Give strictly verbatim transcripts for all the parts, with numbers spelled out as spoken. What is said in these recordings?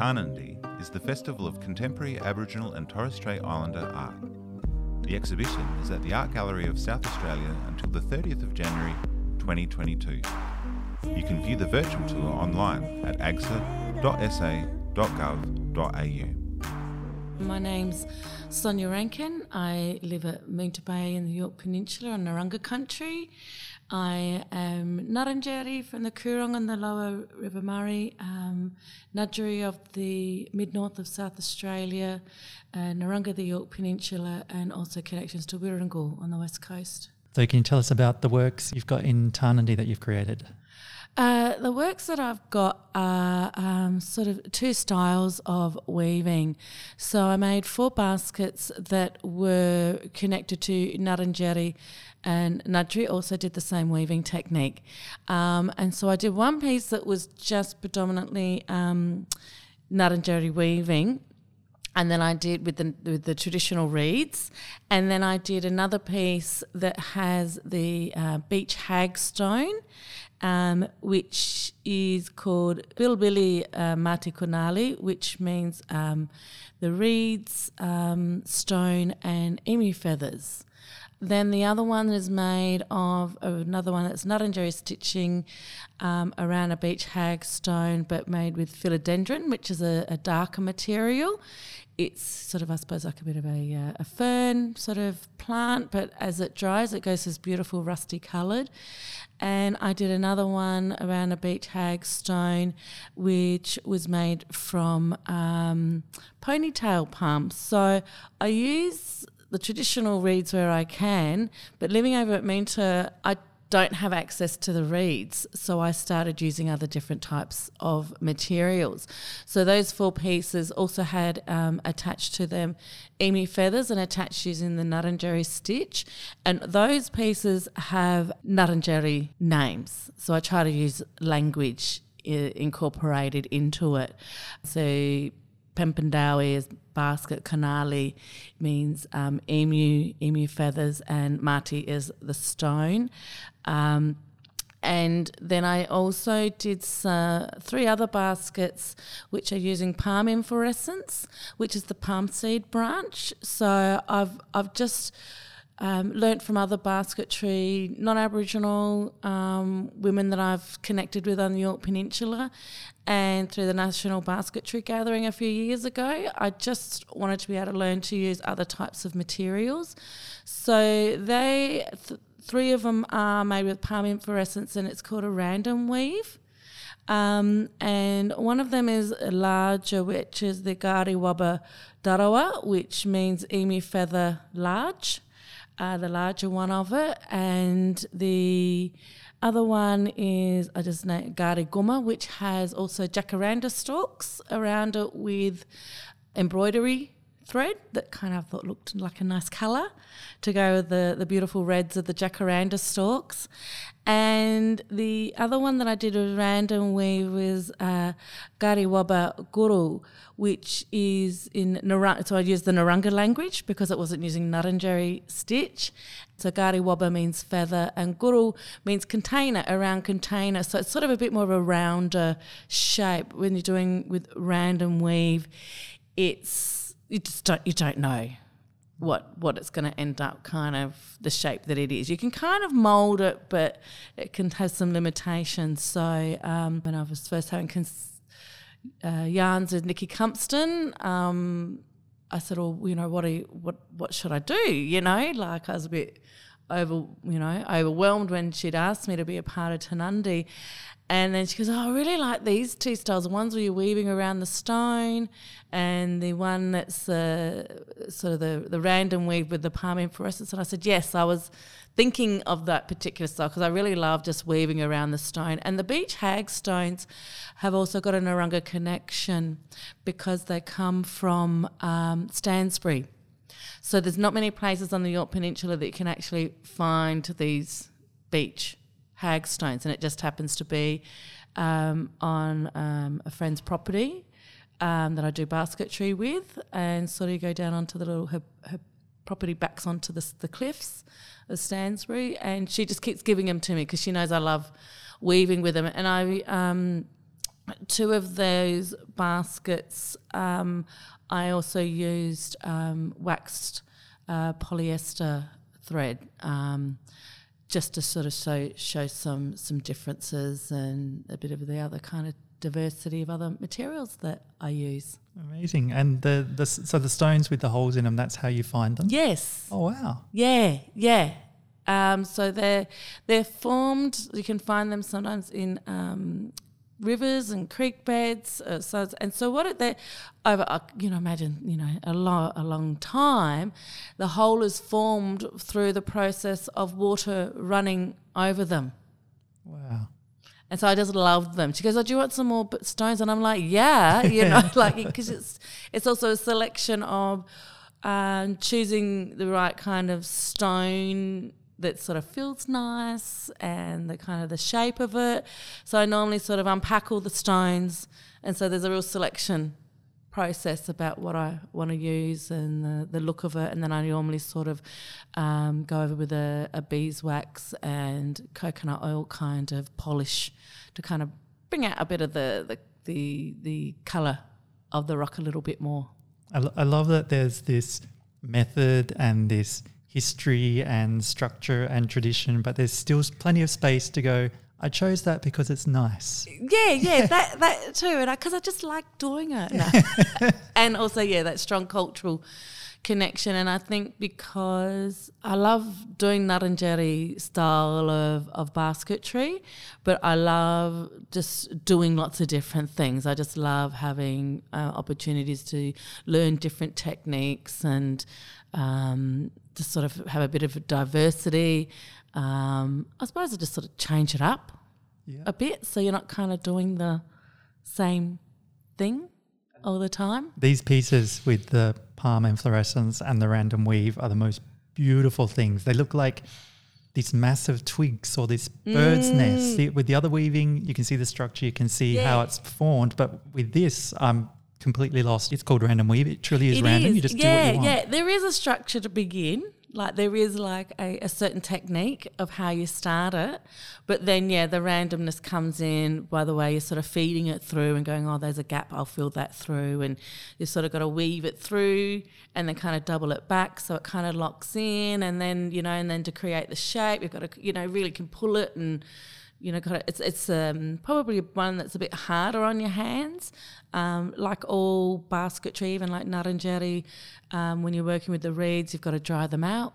Tarnanthi is the festival of contemporary Aboriginal and Torres Strait Islander art. The exhibition is at the Art Gallery of South Australia until the thirtieth of January twenty twenty-two. You can view the virtual tour online at a g s a dot s a dot gov dot a u. My name's Sonia Rankin. I live at Moonta Bay in the York Peninsula in Narungga country. I am Ngarrindjeri from the Coorong and the Lower River Murray, um, Ngadjeri of the mid-north of South Australia, uh, Narungga, the York Peninsula, and also connections to Wirrungal on the west coast. So can you tell us about the works you've got in Tarnanthi that you've created? Uh, the works that I've got are um, sort of two styles of weaving. So I made four baskets that were connected to Ngarrindjeri and Ngadjeri, also did the same weaving technique. Um, and so I did one piece that was just predominantly um, Ngarrindjeri weaving. And then I did with the with the traditional reeds, and then I did another piece that has the uh, beach hag stone, um, which is called Bilbili uh, Matikonali, which means um, the reeds, um, stone, and emu feathers. Then the other one is made of another one that's Ngarrindjeri stitching um, around a beach hag stone, but made with philodendron, which is a, a darker material. It's sort of, I suppose, like a bit of a, uh, a fern sort of plant, but as it dries, it goes this beautiful rusty coloured. And I did another one around a beach hag stone, which was made from um, ponytail palms. So I use the traditional reeds where I can, but living over at Moonta, I don't have access to the reeds, so I started using other different types of materials. So those four pieces also had um, attached to them emu feathers and attached using the Ngarrindjeri stitch, and those pieces have Ngarrindjeri names, so I try to use language I- incorporated into it. So Pempandawi is basket, Kanali means um, emu, emu feathers, and Mati is the stone. Um, and then I also did uh, three other baskets which are using palm inflorescence, which is the palm seed branch. So I've I've just Um, learnt from other basketry, non-Aboriginal um, women that I've connected with on the York Peninsula, and through the National Basketry Gathering a few years ago, I just wanted to be able to learn to use other types of materials. So they, th- three of them are made with palm inflorescence, and it's called a random weave. Um, and one of them is larger, which is the gariwaba darawa, which means emu feather large. Uh, the larger one of it, and the other one is I just named Gariguma, which has also jacaranda stalks around it with embroidery thread that kind of thought looked like a nice colour to go with the, the beautiful reds of the jacaranda stalks. And the other one that I did a random weave was uh, gariwaba guru, which is in Narungga. So I used the Narungga language because it wasn't using Ngarrindjeri stitch. So gariwaba means feather and guru means container, a round container. So it's sort of a bit more of a rounder shape when you're doing with random weave. It's You just don't you don't know what what it's going to end up, kind of the shape that it is. You can kind of mould it, but it can have some limitations. So um, when I was first having cons- uh, yarns with Nikki Cumpston, um, I said, "Well, you know, what, are you, what what should I do? You know, like I was a bit over, you know, overwhelmed when she'd asked me to be a part of Tarnanthi." And then she goes, oh, I really like these two styles. The ones where you're weaving around the stone, and the one that's uh, sort of the, the random weave with the palm inflorescence. And I said, yes, I was thinking of that particular style because I really love just weaving around the stone. And the beach hag stones have also got a Narungga connection because they come from um, Stansbury. So there's not many places on the York Peninsula that you can actually find these beach hag stones, and it just happens to be um, on um, a friend's property um, that I do basketry with, and sort of go down onto the little, her, her property backs onto the, the cliffs of Stansbury, and she just keeps giving them to me because she knows I love weaving with them. And I um, two of those baskets, um, I also used um, waxed uh, polyester thread um, just to sort of show, show some, some differences and a bit of the other kind of diversity of other materials that I use. Amazing. And the, the so the stones with the holes in them, that's how you find them? Yes. Oh, wow. Yeah, yeah. Um, so they're, they're formed, you can find them sometimes in um, rivers and creek beds. Uh, so and so what it they over, uh, you know, imagine, you know, a, lo- a long time, the hole is formed through the process of water running over them. Wow. And so I just loved them. She goes, "Oh, do you want some more stones?" And I'm like, "Yeah," you know, like because it's it's also a selection of um, choosing the right kind of stone that sort of feels nice and the kind of the shape of it. So I normally sort of unpack all the stones, and so there's a real selection process about what I want to use and the, the look of it, and then I normally sort of um, go over with a, a beeswax and coconut oil kind of polish to kind of bring out a bit of the the, the, the colour of the rock a little bit more. I, l- I love that there's this method and this history and structure and tradition, but there's still plenty of space to go, I chose that because it's nice. Yeah, yeah, that that too, and because I, I just like doing it, no. And also, yeah, that strong cultural connection. And I think because I love doing Ngarrindjeri style of of basketry, but I love just doing lots of different things. I just love having uh, opportunities to learn different techniques and um, just sort of have a bit of diversity. Um, I suppose I just sort of change it up yeah. a bit, so you're not kind of doing the same thing all the time. These pieces with the palm inflorescence and the random weave are the most beautiful things. They look like these massive twigs or this bird's mm. nest. See, with the other weaving, you can see the structure, you can see yeah. how it's formed, but with this, I'm completely lost. It's called random weave. It truly is it random. Is. You just yeah, do what you want. Yeah, there is a structure to begin. Like there is like a, a certain technique of how you start it, but then, yeah, the randomness comes in by the way you're sort of feeding it through and going, oh, there's a gap, I'll fill that through. And you've sort of got to weave it through and then kind of double it back so it kind of locks in. And then, you know, and then to create the shape, you've got to, you know, really can pull it and, you know, got to, it's it's um, probably one that's a bit harder on your hands. Um, like all basketry, even like Ngarrindjeri, um, when you're working with the reeds, you've got to dry them out,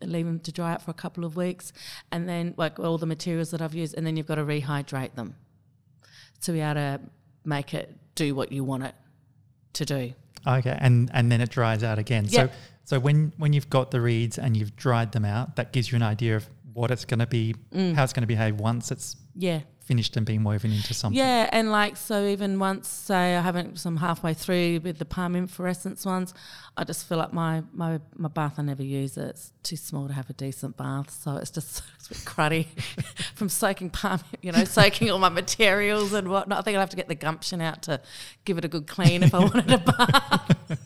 leave them to dry out for a couple of weeks, and then like all the materials that I've used, and then you've got to rehydrate them to be able to make it do what you want it to do. Okay, and, and then it dries out again. Yep. So so when, when you've got the reeds and you've dried them out, that gives you an idea of what it's going to be, mm. how it's going to behave once it's yeah. finished and being woven into something. Yeah, and like so even once, say I haven't, so I'm halfway through with the palm inflorescence ones, I just fill up my, my, my bath. I never use it. It's too small to have a decent bath, so it's just it's a bit cruddy from soaking palm, you know, soaking all my materials and whatnot. I think I'll have to get the gumption out to give it a good clean if I wanted a bath.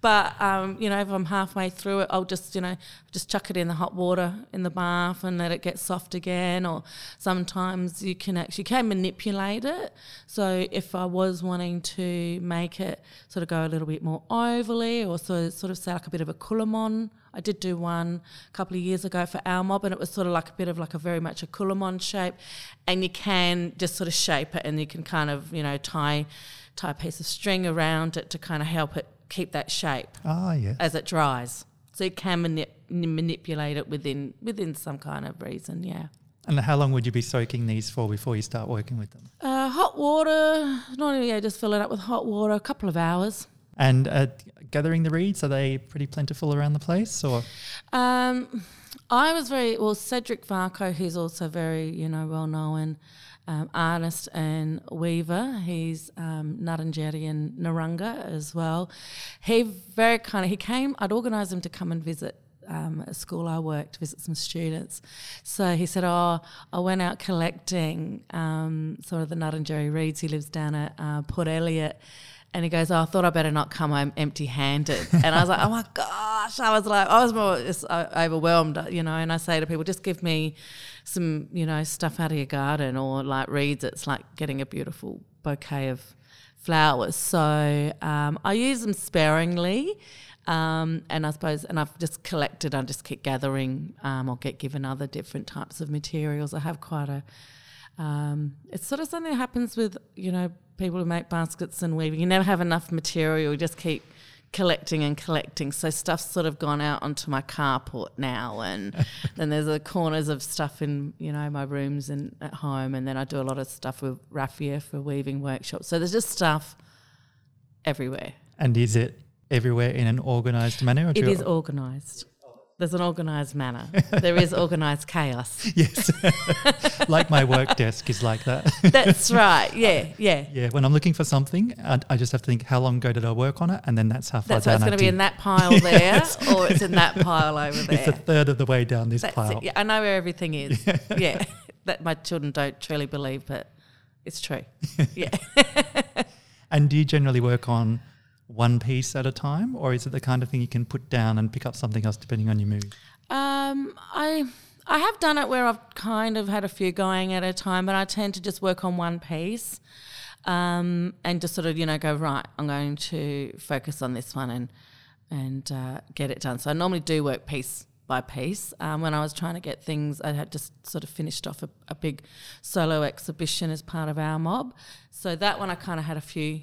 But, um, you know, if I'm halfway through it, I'll just, you know, just chuck it in the hot water in the bath and let it get soft again. Or sometimes you can actually you can manipulate it. So if I was wanting to make it sort of go a little bit more ovally or sort of, sort of say like a bit of a coulamon, I did do one a couple of years ago for our mob and it was sort of like a bit of like a very much a coulamon shape, and you can just sort of shape it and you can kind of, you know, tie, tie a piece of string around it to kind of help it keep that shape ah, yes. as it dries. So you can manip- manipulate it within within some kind of reason, yeah. And how long would you be soaking these for before you start working with them? Uh, hot water, not only yeah, just fill it up with hot water, a couple of hours. And uh, gathering the reeds, are they pretty plentiful around the place? Or um, I was very, well, Cedric Varco, who's also very, you know, well-known Um, artist and weaver. He's um, Ngarrindjeri and Narungga as well. He very kind of, he came, I'd organised him to come and visit um, a school I worked, visit some students. So he said, oh, I went out collecting um, sort of the Ngarrindjeri reeds. He lives down at uh, Port Elliot. And he goes, oh, I thought I better not come home empty-handed. And I was like, oh, my God. gosh, I was like, I was more just overwhelmed, you know, and I say to people, just give me some, you know, stuff out of your garden or like reeds. It's like getting a beautiful bouquet of flowers. So um, I use them sparingly. Um, and I suppose, and I've just collected, I just keep gathering, um, or get given other different types of materials. I have quite a, um, it's sort of something that happens with, you know, people who make baskets and weaving. You never have enough material, you just keep collecting and collecting. So stuff's sort of gone out onto my carport now, and then there's the corners of stuff in, you know, my rooms and at home, and then I do a lot of stuff with raffia for weaving workshops. So there's just stuff everywhere. And is it everywhere in an organised manner? Or it is organised. There's an organised manner. There is organised chaos. Yes. Like my work desk is like that. That's right. Yeah, yeah. Yeah, when I'm looking for something, I, I just have to think, how long ago did I work on it? And then that's how far that's down I That's why it's going to be in that pile there yes. or it's in that pile over there. It's a third of the way down this that's pile. It. Yeah, I know where everything is. Yeah. yeah. That my children don't truly believe, but it's true. Yeah. And do you generally work on one piece at a time, or is it the kind of thing you can put down and pick up something else depending on your mood? Um, I I have done it where I've kind of had a few going at a time, but I tend to just work on one piece um, and just sort of, you know, go, right, I'm going to focus on this one and, and uh, get it done. So I normally do work piece by piece. Um, when I was trying to get things, I had just sort of finished off a, a big solo exhibition as part of our mob. So that one I kind of had a few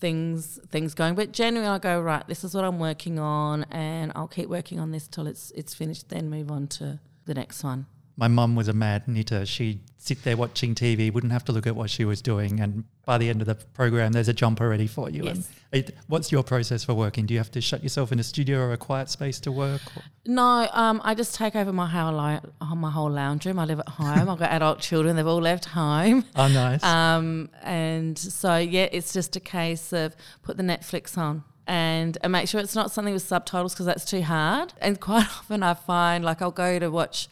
things things going, but generally I go, right, this is what I'm working on, and I'll keep working on this till it's it's finished, then move on to the next one. My mum was a mad knitter. She'd sit there watching T V, wouldn't have to look at what she was doing, and by the end of the program there's a jumper ready for you. Yes. And it, what's your process for working? Do you have to shut yourself in a studio or a quiet space to work? Or? No, um, I just take over my whole, lo- my whole lounge room. I live at home. I've got adult children. They've all left home. Oh, nice. Um, and so, yeah, it's just a case of put the Netflix on. And, and make sure it's not something with subtitles because that's too hard. And quite often I find, like, I'll go to watch,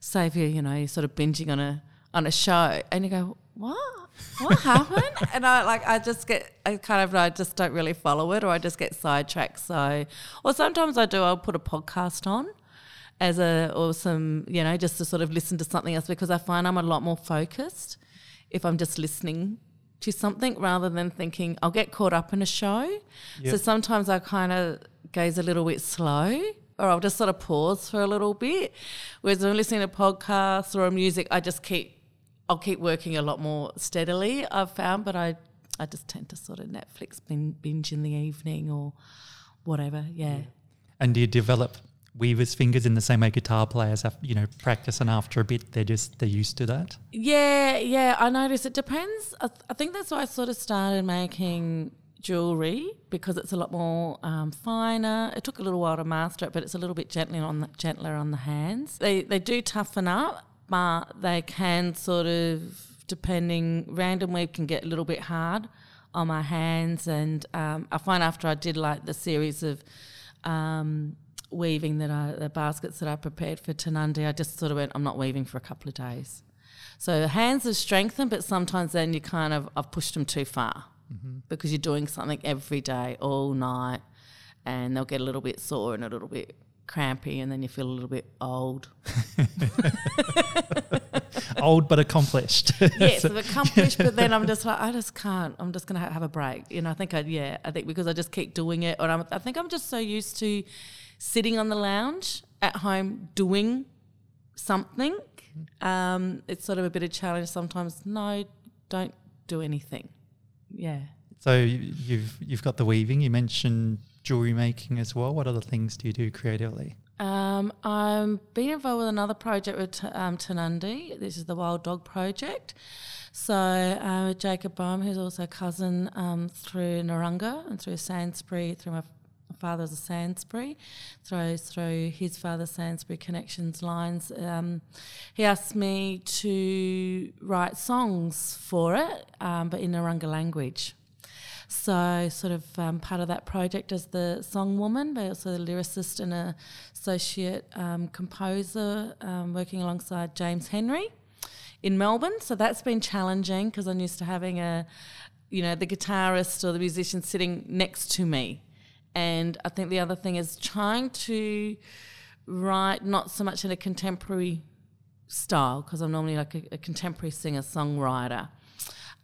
say if you, you know, you're sort of binging on a on a show and you go, what? What happened? And I like I just get I kind of I just don't really follow it, or I just get sidetracked. So, or sometimes I do. I'll put a podcast on as a or some you know just to sort of listen to something else, because I find I'm a lot more focused if I'm just listening to something rather than thinking. I'll get caught up in a show. Yep. So sometimes I kind of goes a little bit slow, or I'll just sort of pause for a little bit. Whereas when I'm listening to podcasts or music, I just keep. I'll keep working a lot more steadily, I've found, but I, I just tend to sort of Netflix binge in the evening or whatever, yeah. yeah. And do you develop weaver's fingers in the same way guitar players have, you know, practice, and after a bit they're just, they're used to that? Yeah, yeah, I notice it depends. I, th- I think that's why I sort of started making jewellery, because it's a lot more um, finer. It took a little while to master it, but it's a little bit gentler on the, gentler on the hands. They, they do toughen up. But they can sort of, depending, random weave can get a little bit hard on my hands. And um, I find after I did like the series of um, weaving that I, the baskets that I prepared for Tarnanthi, I just sort of went, I'm not weaving for a couple of days. So hands have strengthened, but sometimes then you kind of, I've pushed them too far mm-hmm. because you're doing something every day, all night, and they'll get a little bit sore and a little bit crampy, and then you feel a little bit old. Old but accomplished. Yes, I'm accomplished, but then I'm just like, I just can't. I'm just going to have a break. You know, I think I, yeah, I think because I just keep doing it, or I'm, I think I'm just so used to sitting on the lounge at home doing something. Um, it's sort of a bit of a challenge sometimes. No, don't do anything. Yeah. So you've you've got the weaving. You mentioned jewellery making as well. What other things do you do creatively? Um, I'm being involved with another project with T- um, Tarnanthi. This is the Wild Dog Project. So uh, Jacob Boehm, who's also a cousin um, through Narungga and through Sandspree, through my, f- my father's a Sandspree, through through his father's Sandspree connections lines. Um, he asked me to write songs for it, um, but in Narungga language. So sort of um, part of that project is the song woman, but also the lyricist and an associate um, composer um, working alongside James Henry in Melbourne. So that's been challenging because I'm used to having a, you know, the guitarist or the musician sitting next to me And I think the other thing is trying to write not so much in a contemporary style, because I'm normally like a, a contemporary singer-songwriter.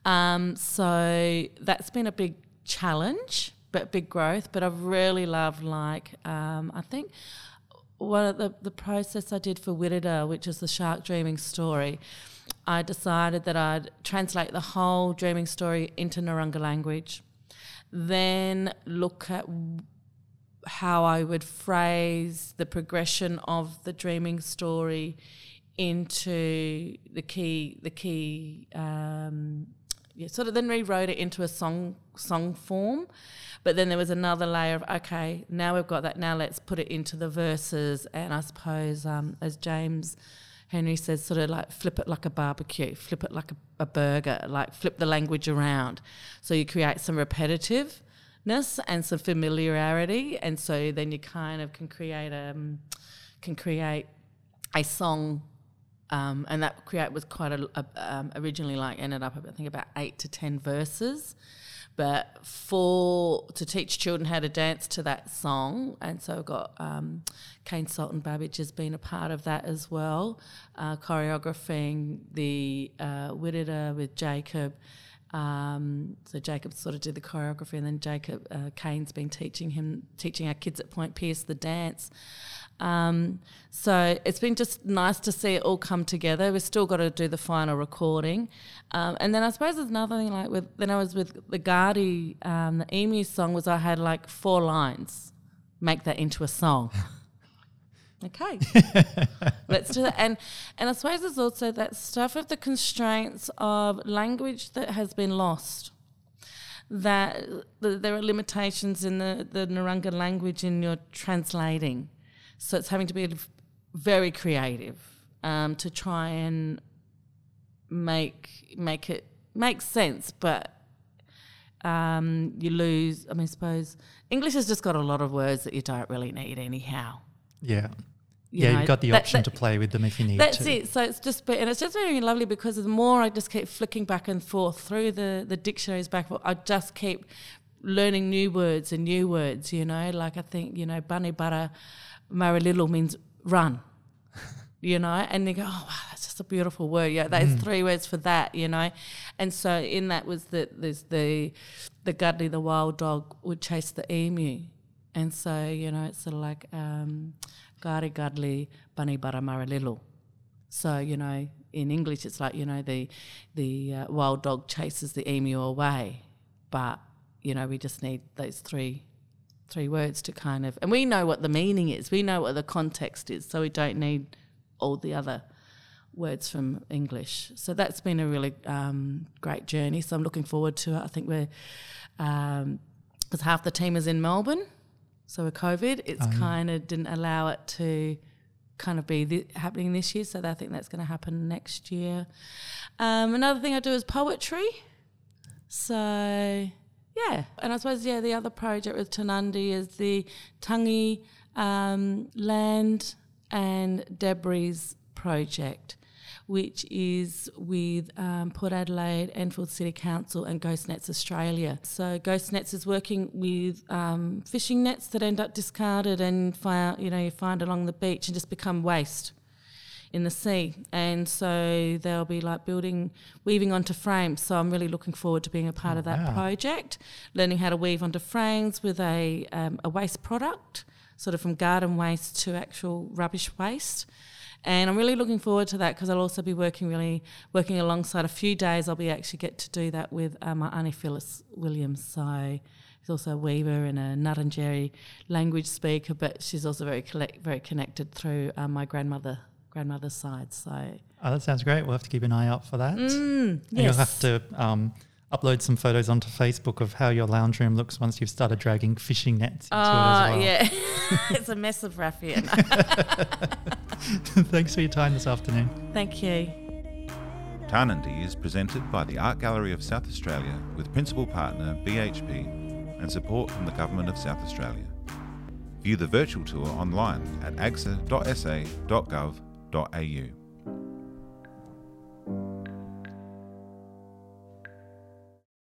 Um, so that's been a big challenge, but big growth. But I've really loved, like, um, I think one of the, the process I did for Widida, which is the shark dreaming story, I decided that I'd translate the whole dreaming story into Narungga language, then look at how I would phrase the progression of the dreaming story into the key, the key, um, yeah, sort of then rewrote it into a song, song form. But then there was another layer of, okay, now we've got that, now let's put it into the verses. And I suppose, um, as James Henry says, sort of like flip it like a barbecue, flip it like a, a burger, like flip the language around. So you create some repetitiveness and some familiarity, and so then you kind of can create um can create a song. Um, and that create was quite a, a um, originally like ended up I think about eight to ten verses, but for to teach children how to dance to that song. And so I've got um, Kane Sultan Babbage has been a part of that as well, uh, choreographing the uh, Widida with Jacob. Um, so Jacob sort of did the choreography, and then Jacob uh, Kane's been teaching him teaching our kids at Point Pierce the dance. Um, so it's been just nice to see it all come together. We've still got to do the final recording. Um, and then I suppose there's another thing, like with, then I was with the Gardi, um, the Emu song was I had like four lines, make that into a song. Okay, let's do that. And and I suppose there's also that stuff of the constraints of language that has been lost. That th- there are limitations in the, the Narungga language in your translating. So it's having to be very creative um, to try and make make it make sense. But um, you lose. I mean, I suppose English has just got a lot of words that you don't really need anyhow. Yeah, you yeah. Know, you've got the that, option that, to play with them if you need. That's to. That's it. So it's just, and it's just very lovely because the more I just keep flicking back and forth through the the dictionaries, back I just keep learning new words and new words. You know, like I think you know, bunny bara. Marrithiyel means run, you know, and they go, oh, wow, that's just a beautiful word. Yeah, that's mm. three words for that, you know. And so in that was the there's the the gudley, the wild dog, would chase the emu. And so, you know, it's sort of like um, gari gudley, bunny bara marrithiyel. So, you know, in English it's like, you know, the, the uh, wild dog chases the emu away. But, you know, we just need those three three words to kind of, and we know what the meaning is, we know what the context is, so we don't need all the other words from English. So that's been a really um, great journey, so I'm looking forward to it. I think we're, because um, half the team is in Melbourne, so with COVID, it's um. kind of didn't allow it to kind of be th- happening this year, so I think that's going to happen next year. Um, another thing I do is poetry, so... Yeah, and I suppose, yeah, the other project with Tarnanthi is the Tangi um, land and debris project, which is with um, Port Adelaide, Enfield City Council and Ghost Nets Australia. So Ghost Nets is working with um, fishing nets that end up discarded and find, you know, you find along the beach and just become waste in the sea, and so they'll be like building, weaving onto frames. So I'm really looking forward to being a part oh, of that wow. project, learning how to weave onto frames with a um, a waste product, sort of from garden waste to actual rubbish waste. And I'm really looking forward to that because I'll also be working really working alongside a few days. I'll be actually get to do that with uh, my auntie Phyllis Williams. So she's also a weaver and a Ngarrindjeri language speaker, but she's also very collect, very connected through uh, my grandmother. grandmother's side. So oh, that sounds great. We'll have to keep an eye out for that. Mm, yes. You'll have to um, upload some photos onto Facebook of how your lounge room looks once you've started dragging fishing nets into uh, it as well. Yeah, it's a mess of ruffian. Thanks for your time this afternoon. Thank you. Tarnanthi is presented by the Art Gallery of South Australia with principal partner B H P and support from the Government of South Australia. View the virtual tour online at agsa dot s a dot gov dot a u